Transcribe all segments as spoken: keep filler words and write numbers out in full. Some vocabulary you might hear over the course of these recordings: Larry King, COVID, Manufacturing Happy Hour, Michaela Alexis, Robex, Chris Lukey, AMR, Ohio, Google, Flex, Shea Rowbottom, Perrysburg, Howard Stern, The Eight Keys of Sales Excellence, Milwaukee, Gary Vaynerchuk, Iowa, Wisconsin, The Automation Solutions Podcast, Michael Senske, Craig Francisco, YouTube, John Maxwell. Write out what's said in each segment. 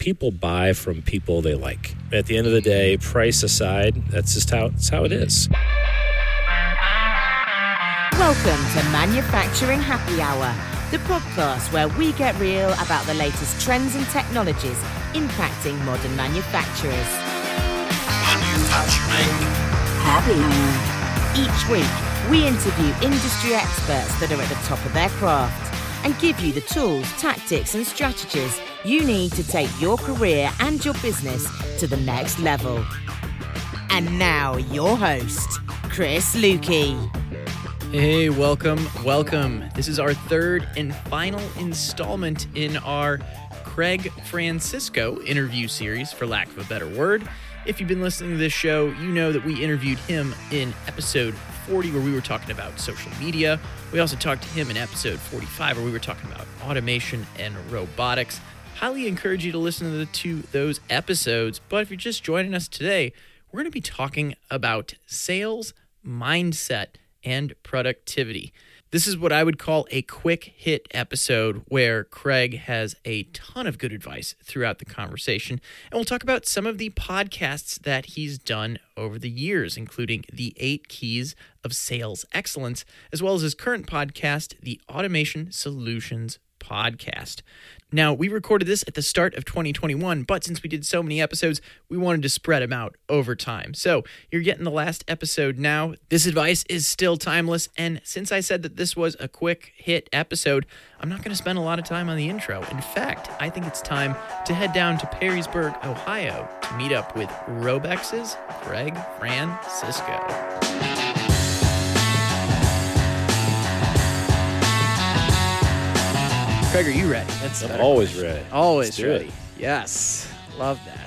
people buy from people they like. At the end of the day, price aside, that's just how, that's how it is. Welcome to Manufacturing Happy Hour, the podcast where we get real about the latest trends and technologies impacting modern manufacturers. Manufacturing Happy Hour. Each week, we interview industry experts that are at the top of their craft and give you the tools, tactics, and strategies you need to take your career and your business to the next level. And now, your host, Chris Lukey. Hey, welcome, welcome. This is our third and final installment in our Craig Francisco interview series, for lack of a better word. If you've been listening to this show, you know that we interviewed him in episode forty, where we were talking about social media. We also talked to him in episode forty-five, where we were talking about automation and robotics. Highly encourage you to listen to, the, to those episodes. But if you're just joining us today, we're going to be talking about sales mindset and productivity. This is what I would call a quick hit episode where Craig has a ton of good advice throughout the conversation. And we'll talk about some of the podcasts that he's done over the years, including The Eight Keys of Sales Excellence, as well as his current podcast, The Automation Solutions Podcast. Now, we recorded this at the start of twenty twenty-one, but since we did so many episodes, we wanted to spread them out over time. So you're getting the last episode now. This advice is still timeless, and since I said that this was a quick hit episode, I'm not going to spend a lot of time on the intro. In fact, I think it's time to head down to Perrysburg, Ohio to meet up with Robex's Craig Francisco. Craig, are you ready? That's I'm always question. ready. Always ready. It. Yes. Love that.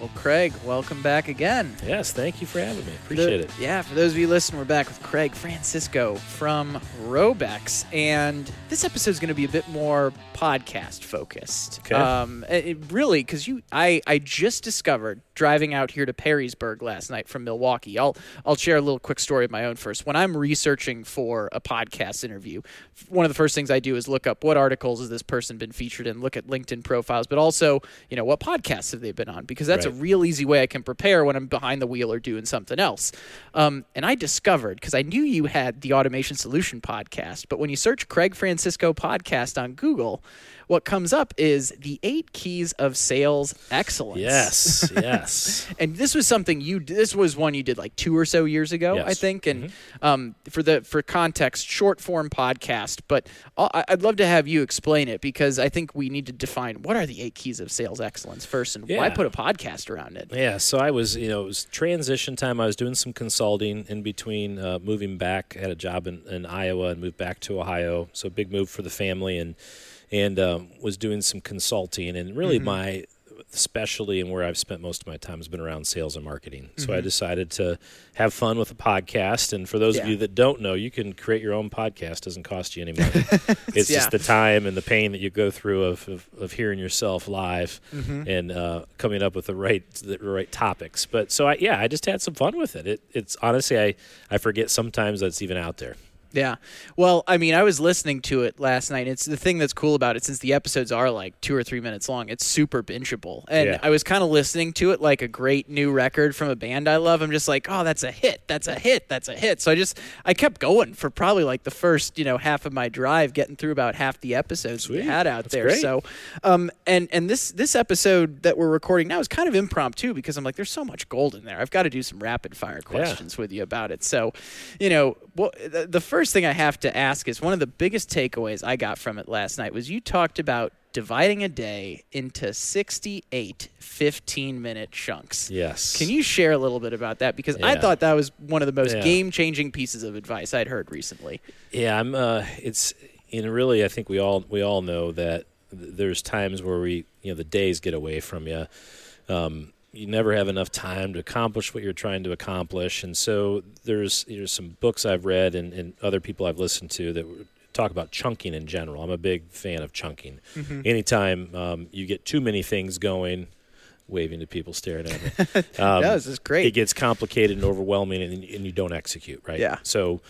Well, Craig, welcome back again. Yes, thank you for having me. Appreciate the, it. Yeah, for those of you listening, we're back with Craig Francisco from Robex, and this episode is going to be a bit more podcast focused. Okay. Um, it, really, because you, I, I just discovered driving out here to Perrysburg last night from Milwaukee. I'll I'll share a little quick story of my own first. When I'm researching for a podcast interview, one of the first things I do is look up what articles has this person been featured in, look at LinkedIn profiles, but also, you know, what podcasts have they been on? Because that's right. a real easy way I can prepare when I'm behind the wheel or doing something else. Um, and I discovered, because I knew you had the Automation Solution Podcast, but when you search Craig Francisco Podcast on Google, what comes up is The Eight Keys of Sales Excellence. Yes, yes. And this was something you. This was one you did like two or so years ago, yes. I think. And mm-hmm. um, for the for context, short form podcast. But I'll, I'd love to have you explain it, because I think we need to define what are the eight keys of sales excellence first, and yeah. why put a podcast around it. Yeah. So I was, you know, it was transition time. I was doing some consulting in between uh, moving back. I had a job in, in Iowa and moved back to Ohio. So big move for the family, and and um, was doing some consulting, and really mm-hmm. my. especially and where I've spent most of my time has been around sales and marketing. So mm-hmm. I decided to have fun with a podcast. And for those yeah. of you that don't know, you can create your own podcast. It doesn't cost you any money. It's yeah. just the time and the pain that you go through of, of, of hearing yourself live mm-hmm. and uh, coming up with the right the right topics. But so, I, yeah, I just had some fun with it. it it's honestly, I, I forget sometimes that's even out there. Yeah. Well, I mean, I was listening to it last night. It's the thing that's cool about it, since the episodes are like two or three minutes long, it's super bingeable. And yeah. I was kind of listening to it like a great new record from a band I love. I'm just like, oh, that's a hit. That's a hit. That's a hit. So I just, I kept going for probably like the first, you know, half of my drive, getting through about half the episodes Sweet. we had out that's there. Great. So, um, and, and this, this episode that we're recording now is kind of impromptu, because I'm like, there's so much gold in there. I've got to do some rapid fire questions yeah. with you about it. So, you know, well, the, the first First thing I have to ask is, one of the biggest takeaways I got from it last night was you talked about dividing a day into sixty-eight fifteen-minute chunks. Yes. Can you share a little bit about that? Because yeah. I thought that was one of the most yeah. game-changing pieces of advice I'd heard recently. Yeah, I'm. Uh, it's and really, I think we all we all know that there's times where we, you know, the days get away from you. Um, you never have enough time to accomplish what you're trying to accomplish. And so there's there's some books I've read and, and other people I've listened to that talk about chunking in general. I'm a big fan of chunking. Mm-hmm. Anytime um, you get too many things going, waving to people staring at me. Um, no, this is great. It gets complicated and overwhelming, and, and you don't execute, right? Yeah. So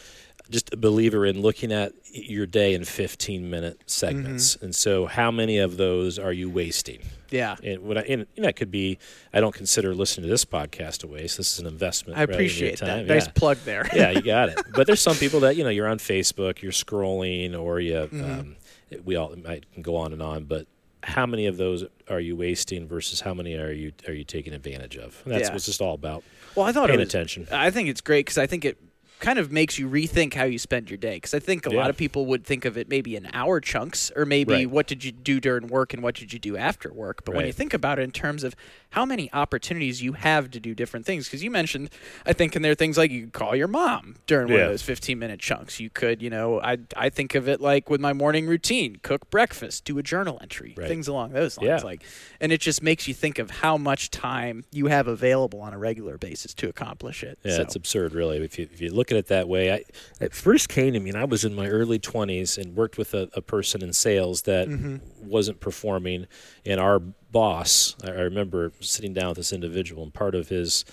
just a believer in looking at your day in fifteen-minute segments. Mm-hmm. And so how many of those are you wasting? Yeah. And what I, and, and that could be, I don't consider listening to this podcast a waste. This is an investment. I appreciate that. Yeah. Nice plug there. Yeah, you got it. But there's some people that, you know, you're on Facebook, you're scrolling, or you, mm-hmm. um, we all I can go on and on, but how many of those are you wasting versus how many are you are you taking advantage of? And that's yeah. what it's just all about. Well, I thought paying it was, attention. I think it's great because I think it kind of makes you rethink how you spend your day. Because I think a yeah. lot of people would think of it maybe in hour chunks or maybe right. what did you do during work and what did you do after work. But right. when you think about it in terms of how many opportunities you have to do different things, because you mentioned, I think, and there are things like you could call your mom during yeah. one of those fifteen-minute chunks. You could, you know, I I think of it like with my morning routine, cook breakfast, do a journal entry, right. things along those lines. Yeah. Like, and it just makes you think of how much time you have available on a regular basis to accomplish it. Yeah, so. It's absurd, really, if you, if you look at it that way. I, it first came to me, and I was in my early twenties and worked with a, a person in sales that mm-hmm. wasn't performing, and our boss, I remember sitting down with this individual, and part of his,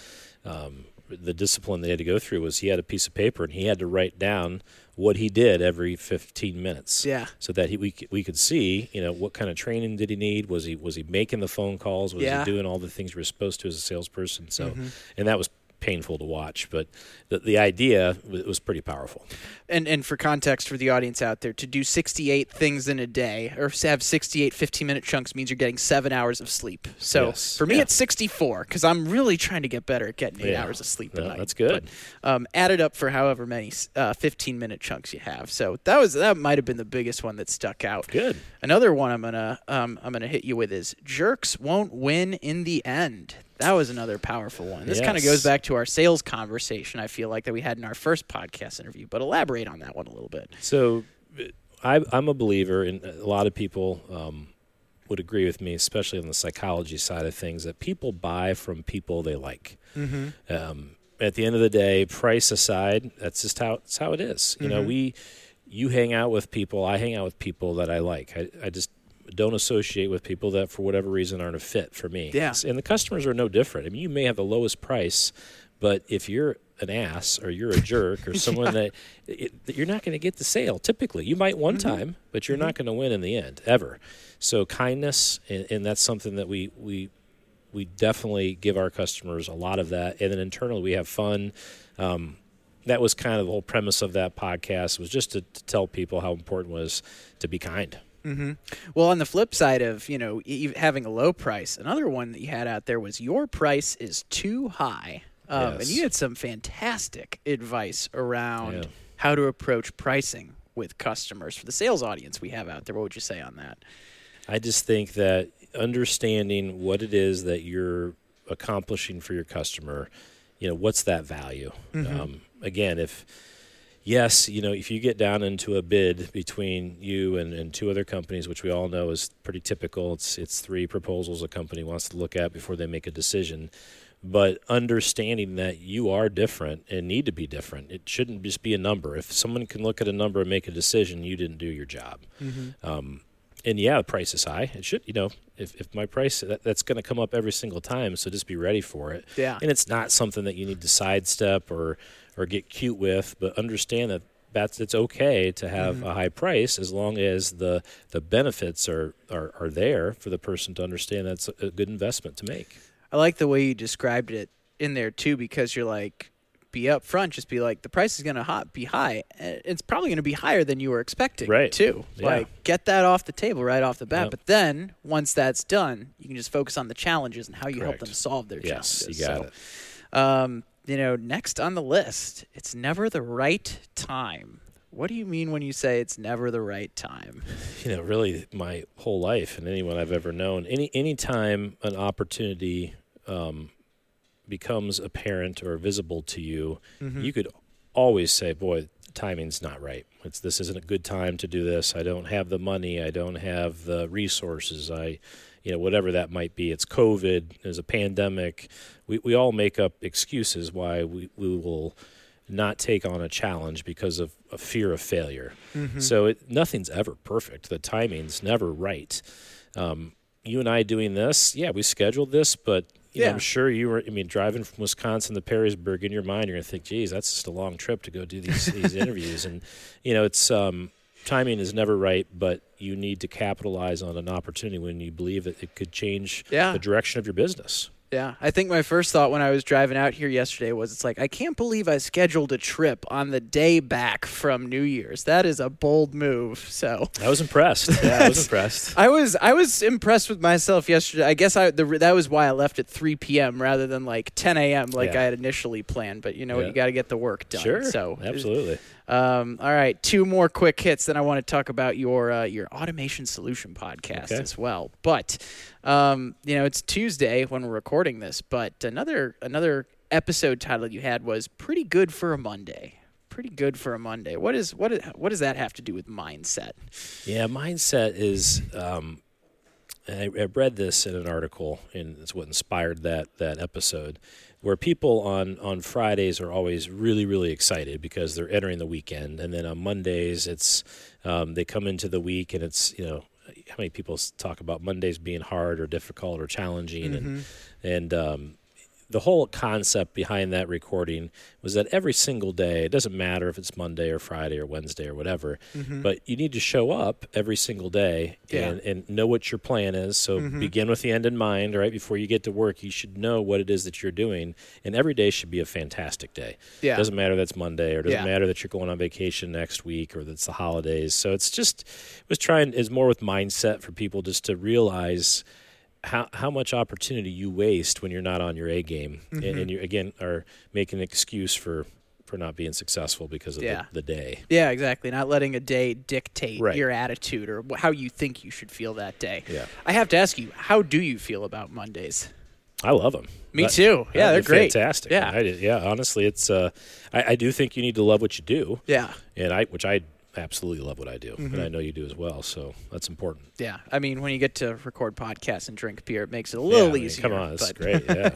um, the discipline they had to go through was he had a piece of paper and he had to write down what he did every fifteen minutes. Yeah. So that he, we we could see, you know, what kind of training did he need? Was he was he making the phone calls? Was yeah. he doing all the things you were supposed to as a salesperson? So, mm-hmm. and that was painful to watch, but the, the idea was pretty powerful. And and for context for the audience out there, to do sixty-eight things in a day or have sixty-eight fifteen-minute chunks means you're getting seven hours of sleep. So yes. for me, yeah. it's sixty-four because I'm really trying to get better at getting eight yeah. hours of sleep a yeah, night. That's good. But, um, added up for however many uh, fifteen-minute chunks you have. So that was that might have been the biggest one that stuck out. Good. Another one I'm gonna um, I'm gonna hit you with is jerks won't win in the end. That was another powerful one. This yes. kind of goes back to our sales conversation, I feel like, that we had in our first podcast interview. But elaborate on that one a little bit. So I, I'm a believer, and a lot of people um, would agree with me, especially on the psychology side of things, that people buy from people they like. Mm-hmm. Um, at the end of the day, price aside, that's just how, that's how it is. You mm-hmm. know, we, you hang out with people, I hang out with people that I like. I, I just... don't associate with people that for whatever reason aren't a fit for me. Yeah. And the customers are no different. I mean, you may have the lowest price, but if you're an ass or you're a jerk or someone yeah. that, it, you're not going to get the sale typically. You might one mm-hmm. time, but you're mm-hmm. not going to win in the end ever. So kindness, and, and that's something that we, we, we definitely give our customers a lot of that. And then internally we have fun. Um, that was kind of the whole premise of that podcast, was just to, to tell people how important it was to be kind. Mm-hmm. Well, on the flip side of, you know, having a low price, another one that you had out there was your price is too high. Um, yes. And you had some fantastic advice around yeah. how to approach pricing with customers. For the sales audience we have out there, what would you say on that? I just think that understanding what it is that you're accomplishing for your customer, you know, what's that value? Mm-hmm. Um, again, if... Yes, you know, if you get down into a bid between you and, and two other companies, which we all know is pretty typical, it's it's three proposals a company wants to look at before they make a decision. But understanding that you are different and need to be different, it shouldn't just be a number. If someone can look at a number and make a decision, you didn't do your job. Mm-hmm. Um, and yeah, the price is high. It should, you know, if, if my price, that, that's going to come up every single time, so just be ready for it. Yeah. And it's not something that you need to sidestep or or get cute with, but understand that that's, it's okay to have mm-hmm. a high price as long as the the benefits are, are, are there for the person to understand that's a good investment to make. I like the way you described it in there, too, because you're like, be upfront, just be like, the price is going to be high. It's probably going to be higher than you were expecting, right. too. Yeah. Like, get that off the table right off the bat. Yep. But then, once that's done, you can just focus on the challenges and how you Correct. help them solve their yes, challenges. Yes, you got so, it. Um, You know, next on the list, it's never the right time. What do you mean when you say it's never the right time? You know, really my whole life and anyone I've ever known, any any time an opportunity um, becomes apparent or visible to you, mm-hmm. you could always say, boy, timing's not right. It's, this isn't a good time to do this. I don't have the money. I don't have the resources. I... You know, whatever that might be, it's COVID, there's a pandemic. We we all make up excuses why we, we will not take on a challenge because of a fear of failure. Mm-hmm. So it, nothing's ever perfect. The timing's never right. Um, you and I doing this, yeah, we scheduled this, but you yeah. know, I'm sure you were, I mean, driving from Wisconsin to Perrysburg, in your mind, you're going to think, geez, that's just a long trip to go do these, these interviews. And, you know, it's um, timing is never right, but you need to capitalize on an opportunity when you believe that it could change yeah. the direction of your business. Yeah, I think my first thought when I was driving out here yesterday was, it's like, I can't believe I scheduled a trip on the day back from New Year's. That is a bold move. So I was impressed. Yeah, I was impressed. I was I was impressed with myself yesterday. I guess I the, that was why I left at three p.m. rather than like ten a.m. like yeah. I had initially planned. But you know yeah. what, you got to get the work done. Sure, so absolutely. Um, all right, two more quick hits. Then I want to talk about your uh, your Automation Solution Podcast okay. as well. But um, you know, it's Tuesday when we're recording this. But another another episode title you had was "Pretty Good for a Monday." Pretty good for a Monday. What is what is, what does that have to do with mindset? Yeah, mindset is. Um, I, I read this in an article, and it's what inspired that that episode, where people on, on Fridays are always really, really excited because they're entering the weekend. And then on Mondays, it's um, they come into the week, and it's, you know, how many people talk about Mondays being hard or difficult or challenging. Mm-hmm. And, and um, the whole concept behind that recording was that every single day, it doesn't matter if it's Monday or Friday or Wednesday or whatever, mm-hmm. but you need to show up every single day yeah. and, and know what your plan is. So mm-hmm. begin with the end in mind, right? Before you get to work, you should know what it is that you're doing, and every day should be a fantastic day. Yeah. It doesn't matter that's Monday, or it doesn't yeah. matter that you're going on vacation next week, or that's the holidays. So it's just, it was trying, is more with mindset for people just to realize how how much opportunity you waste when you're not on your A game, mm-hmm. and, and you again are making an excuse for, for not being successful because of yeah. the, the day. Yeah, exactly. Not letting a day dictate right. your attitude or how you think you should feel that day. Yeah. I have to ask you, how do you feel about Mondays? I love them. Me that, too. Yeah, they're great. Fantastic. Yeah, I, yeah. Honestly, it's uh, I, I do think you need to love what you do. Yeah, and I which I. absolutely love what I do, mm-hmm. and I know you do as well, so that's important. Yeah, I mean, when you get to record podcasts and drink beer, it makes it a little yeah, I mean, easier. Come on, it's great, yeah.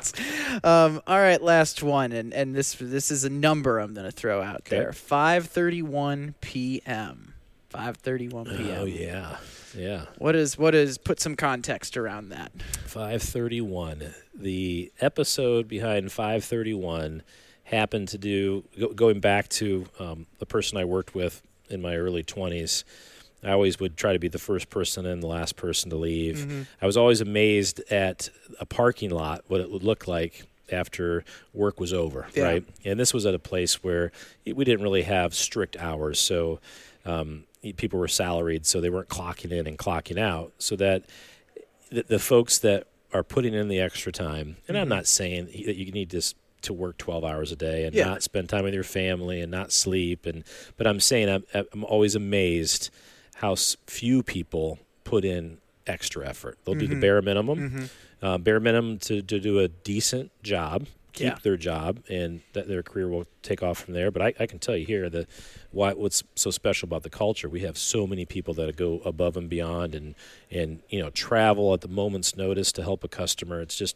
um, all right, last one, and, and this this is a number I'm going to throw out okay. there, five thirty-one p.m. five thirty-one p.m. Oh, yeah, yeah. What is, what is, put some context around that. five thirty-one. The episode behind five thirty-one happened to do, go, going back to um, the person I worked with in my early twenties, I always would try to be the first person and the last person to leave. Mm-hmm. I was always amazed at a parking lot, what it would look like after work was over, yeah. right? And this was at a place where it, we didn't really have strict hours, so um, people were salaried, so they weren't clocking in and clocking out, so that the, the folks that are putting in the extra time, and mm-hmm. I'm not saying that you need this to work twelve hours a day and yeah. not spend time with your family and not sleep. And but I'm saying I'm, I'm always amazed how few people put in extra effort. They'll mm-hmm. do the bare minimum, mm-hmm. uh, bare minimum to, to do a decent job, keep yeah. their job, and that their career will take off from there. But I, I can tell you here that why what's so special about the culture, we have so many people that go above and beyond and, and you know travel at the moment's notice to help a customer. It's just,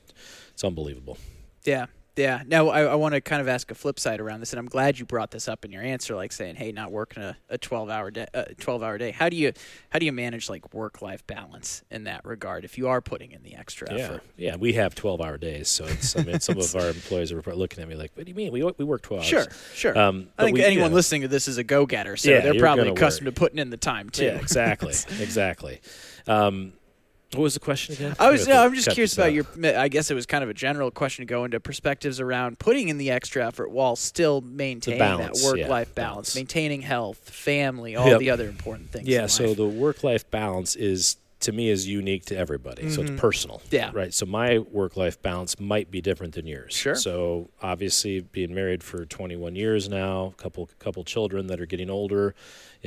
it's unbelievable. Yeah. Yeah. Now, I, I want to kind of ask a flip side around this, and I'm glad you brought this up in your answer, like saying, "Hey, not working a twelve-hour day." A twelve-hour day. How do you how do you manage like work-life balance in that regard if you are putting in the extra yeah. effort? Yeah, we have twelve-hour days, so it's, I mean, some of our employees are looking at me like, "What do you mean? We we work twelve hours?" Sure, sure. Um, I think we, anyone you know, listening to this is a go-getter, so yeah, they're probably accustomed work. to putting in the time too. Yeah, exactly, exactly. Um, What was the question again? I was. No, I'm just curious about your. I guess it was kind of a general question to go into perspectives around putting in the extra effort while still maintaining balance, that work-life yeah, balance, balance, maintaining health, family, all yep. the other important things. Yeah. In life. So the work-life balance is, to me, is unique to everybody. Mm-hmm. So it's personal. Yeah. Right. So my work-life balance might be different than yours. Sure. So obviously, being married for twenty-one years now, couple couple children that are getting older.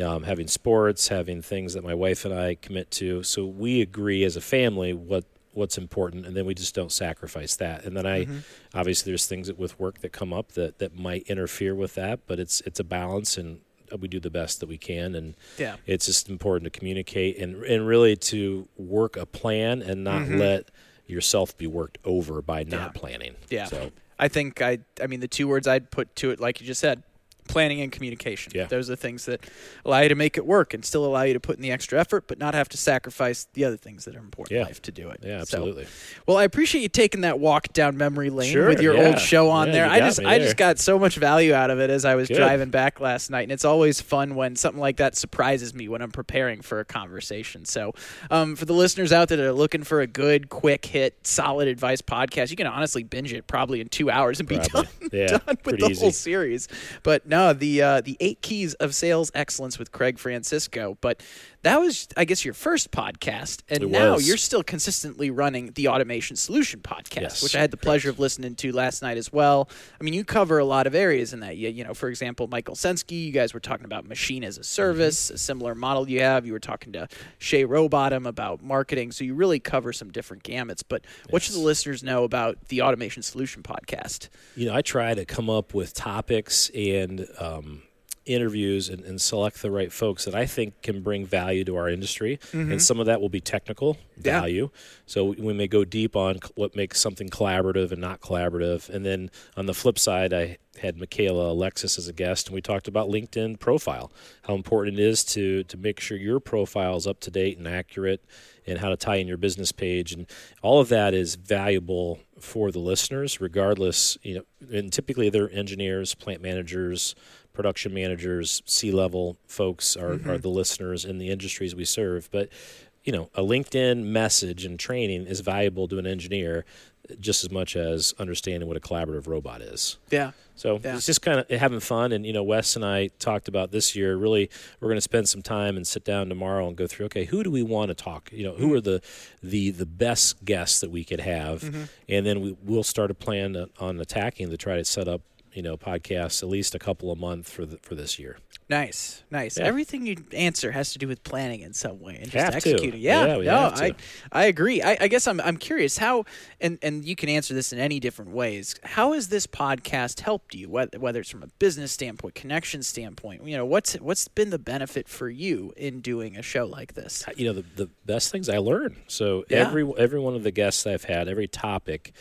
Um, having sports, having things that my wife and I commit to. So we agree as a family what, what's important, and then we just don't sacrifice that. And then I mm-hmm. obviously there's things that, with work that come up that, that might interfere with that, but it's it's a balance, and we do the best that we can. And yeah. it's just important to communicate and, and really to work a plan and not mm-hmm. let yourself be worked over by not yeah. planning. Yeah. So I think, I I mean, the two words I'd put to it, like you just said, planning and communication. Yeah. Those are the things that allow you to make it work and still allow you to put in the extra effort, but not have to sacrifice the other things that are important yeah. in life to do it. Yeah, absolutely. So, well, I appreciate you taking that walk down memory lane sure, with your yeah. old show on yeah, there. I just, there. I just got so much value out of it as I was Good. driving back last night, and it's always fun when something like that surprises me when I'm preparing for a conversation. So um, for the listeners out there that are looking for a good, quick hit, solid advice podcast, you can honestly binge it probably in two hours and be probably. done, yeah, done with the easy. whole series. But no, the uh, the Eight Keys of Sales Excellence with Craig Francisco. But that was, I guess, your first podcast, and it now was. You're still consistently running the Automation Solution Podcast, yes, which I had the pleasure of listening to last night as well. I mean, you cover a lot of areas in that. You, you know, for example, Michael Senske, you guys were talking about machine as a service, mm-hmm. a similar model you have. You were talking to Shea Rowbottom about marketing, so you really cover some different gamuts. But yes. what should the listeners know about the Automation Solution Podcast? You know, I try to come up with topics and um, interviews and, and select the right folks that I think can bring value to our industry. Mm-hmm. And some of that will be technical yeah. value. So we may go deep on what makes something collaborative and not collaborative. And then on the flip side, I had Michaela Alexis as a guest, and we talked about LinkedIn profile, how important it is to to make sure your profile is up to date and accurate, and how to tie in your business page. And all of that is valuable for the listeners, regardless, you know, and typically they're engineers, plant managers, production managers, C-level folks are, mm-hmm. are the listeners in the industries we serve. But, you know, a LinkedIn message and training is valuable to an engineer just as much as understanding what a collaborative robot is. Yeah. So yeah. it's just kind of having fun. And, you know, Wes and I talked about this year, really, we're going to spend some time and sit down tomorrow and go through, okay, who do we want to talk? You know, who are the the, the best guests that we could have? Mm-hmm. And then we, we'll start a plan on attacking to try to set up, you know, podcasts, at least a couple a month for the, for this year. Nice, nice. Yeah. Everything you answer has to do with planning in some way and just have executing. To. Yeah, yeah we no, have to. I, I agree. I, I guess I'm, I'm curious how, and, and you can answer this in any different ways. How has this podcast helped you? Whether, whether it's from a business standpoint, connection standpoint, you know, what's what's been the benefit for you in doing a show like this? You know, the the best things I learn. So yeah. every every one of the guests I've had, every topic,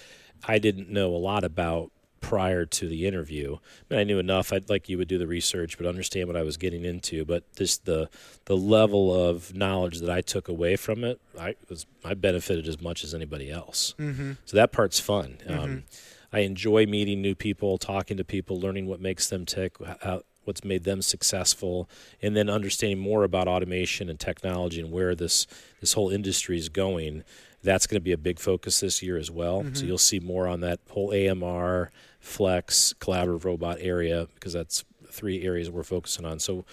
I didn't know a lot about prior to the interview. I mean, I knew enough. I'd like you would do the research, but understand what I was getting into. But this the the level of knowledge that I took away from it, I was I benefited as much as anybody else. Mm-hmm. So that part's fun. Mm-hmm. Um, I enjoy meeting new people, talking to people, learning what makes them tick, how, what's made them successful, and then understanding more about automation and technology and where this this whole industry is going. That's going to be a big focus this year as well. Mm-hmm. So you'll see more on that whole A M R, Flex, collaborative robot area, because that's three areas we're focusing on. So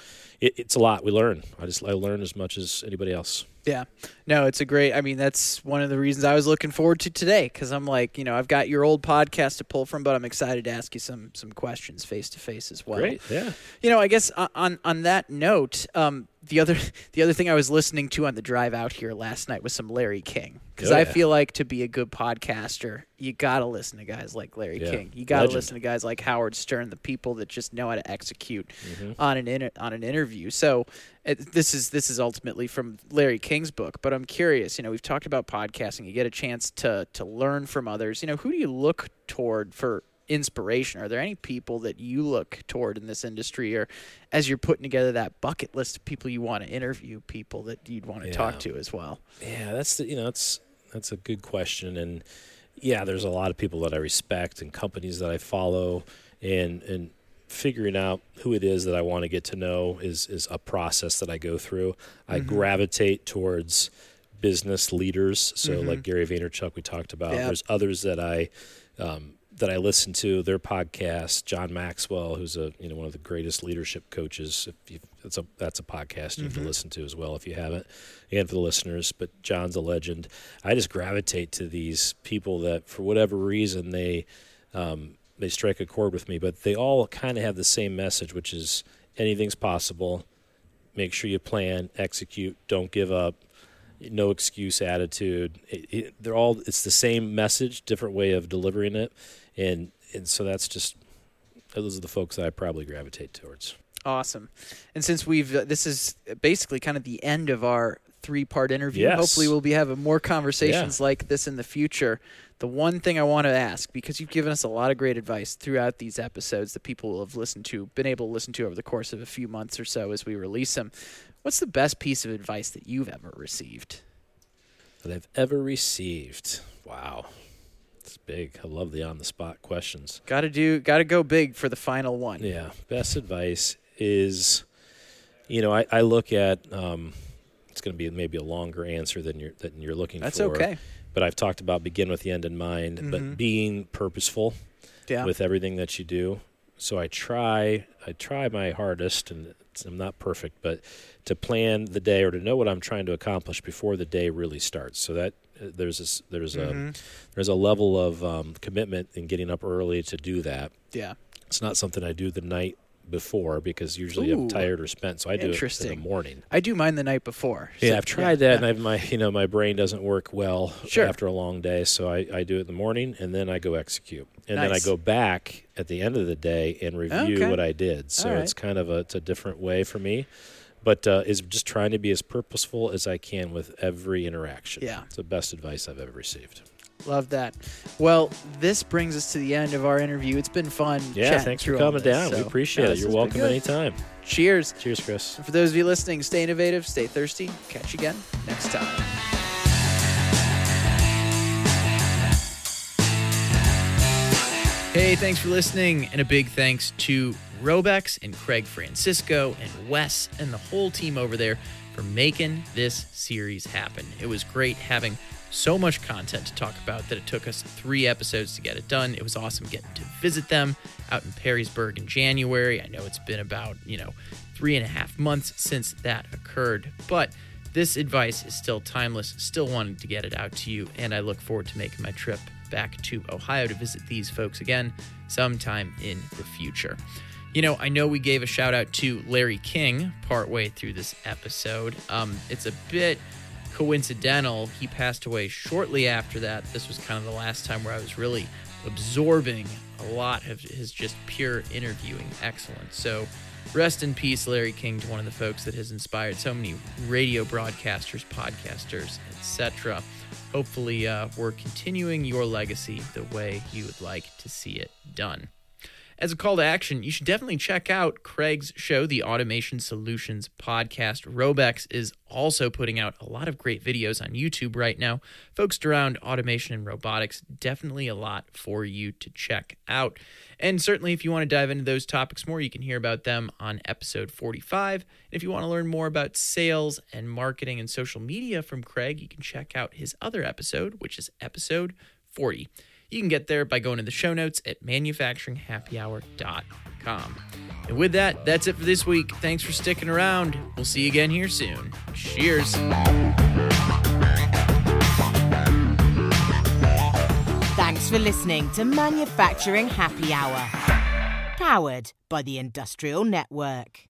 it, it's a lot. We learn. I just I learn as much as anybody else. Yeah. No, it's a great, I mean, that's one of the reasons I was looking forward to today, because I'm like, you know, I've got your old podcast to pull from, but I'm excited to ask you some some questions face-to-face as well. Great, yeah. You know, I guess on on that note, um, the other the other thing I was listening to on the drive out here last night was some Larry King, because oh, yeah. I feel like to be a good podcaster, you got to listen to guys like Larry yeah. King. You got to listen to guys like Howard Stern, the people that just know how to execute mm-hmm. on an inter- on an interview. So it, this is this is ultimately from Larry King's book, but I'm curious, you know, we've talked about podcasting. You get a chance to to learn from others. You know, who do you look toward for inspiration? Are there any people that you look toward in this industry, or as you're putting together that bucket list of people you want to interview, people that you'd want to yeah. talk to as well? Yeah, that's the, you know, that's that's a good question. And yeah, there's a lot of people that I respect and companies that I follow, and and figuring out who it is that I want to get to know is is a process that I go through. I mm-hmm. gravitate towards business leaders, so mm-hmm. like Gary Vaynerchuk we talked about. Yep. There's others that I um that I listen to, their podcast, John Maxwell, who's a you know one of the greatest leadership coaches. If you, that's a that's a podcast you mm-hmm. can listen to as well if you haven't, and for the listeners. But John's a legend. I just gravitate to these people that, for whatever reason, they um, they strike a chord with me. But they all kind of have the same message, which is anything's possible. Make sure you plan, execute, don't give up. No excuse attitude. It, it, they're all. It's the same message, different way of delivering it, and and so that's just those are the folks that I probably gravitate towards. Awesome, and since we've uh, this is basically kind of the end of our three-part interview. Yes. Hopefully we'll be having more conversations yeah. like this in the future. The one thing I want to ask, because you've given us a lot of great advice throughout these episodes that people have listened to, been able to listen to over the course of a few months or so as we release them, what's the best piece of advice that you've ever received? That I've ever received. Wow. It's big. I love the on-the-spot questions. Got to do, got to go big for the final one. Yeah. Best advice is, you know, I, I look at, um, it's going to be maybe a longer answer than you're, than you're looking That's for. That's okay. But I've talked about begin with the end in mind, mm-hmm. but being purposeful yeah. with everything that you do. So I try, I try my hardest, and I'm not perfect, but to plan the day or to know what I'm trying to accomplish before the day really starts. So that there's this, there's mm-hmm. a there's a level of um, commitment in getting up early to do that. Yeah, it's not something I do the night before because usually Ooh, I'm tired or spent, so I do it in the morning. I do mine the night before. So yeah, I've tried yeah, that, yeah. and I've, my you know my brain doesn't work well sure. after a long day, so I, I do it in the morning, and then I go execute, and nice. then I go back at the end of the day and review okay. what I did. So right. it's kind of a, it's a different way for me, but uh, is just trying to be as purposeful as I can with every interaction. Yeah, it's the best advice I've ever received. Love that. Well, this brings us to the end of our interview. It's been fun. Yeah, thanks for coming down. So, we appreciate no, it. You're welcome anytime. Cheers. Cheers, Chris. And for those of you listening, stay innovative, stay thirsty. Catch you again next time. Hey, thanks for listening, and a big thanks to Robex and Craig Francisco and Wes and the whole team over there for making this series happen. It was great having so much content to talk about that it took us three episodes to get it done. It was awesome getting to visit them out in Perrysburg in January. I know it's been about, you know, three and a half months since that occurred, but this advice is still timeless. Still wanted to get it out to you, and I look forward to making my trip back to Ohio to visit these folks again sometime in the future. You know, I know we gave a shout out to Larry King partway through this episode. Um, it's a bit coincidental. He passed away shortly after that. This was kind of the last time where I was really absorbing a lot of his just pure interviewing excellence. So rest in peace, Larry King, to one of the folks that has inspired so many radio broadcasters, podcasters, et cetera. Hopefully, uh, we're continuing your legacy the way you would like to see it done. As a call to action, you should definitely check out Craig's show, The Automation Solutions Podcast. Robex is also putting out a lot of great videos on YouTube right now, focused around automation and robotics. Definitely a lot for you to check out. And certainly, if you want to dive into those topics more, you can hear about them on episode forty-five. And if you want to learn more about sales and marketing and social media from Craig, you can check out his other episode, which is episode forty. You can get there by going to the show notes at manufacturing happy hour dot com. And with that, that's it for this week. Thanks for sticking around. We'll see you again here soon. Cheers. Thanks for listening to Manufacturing Happy Hour, powered by the Industrial Network.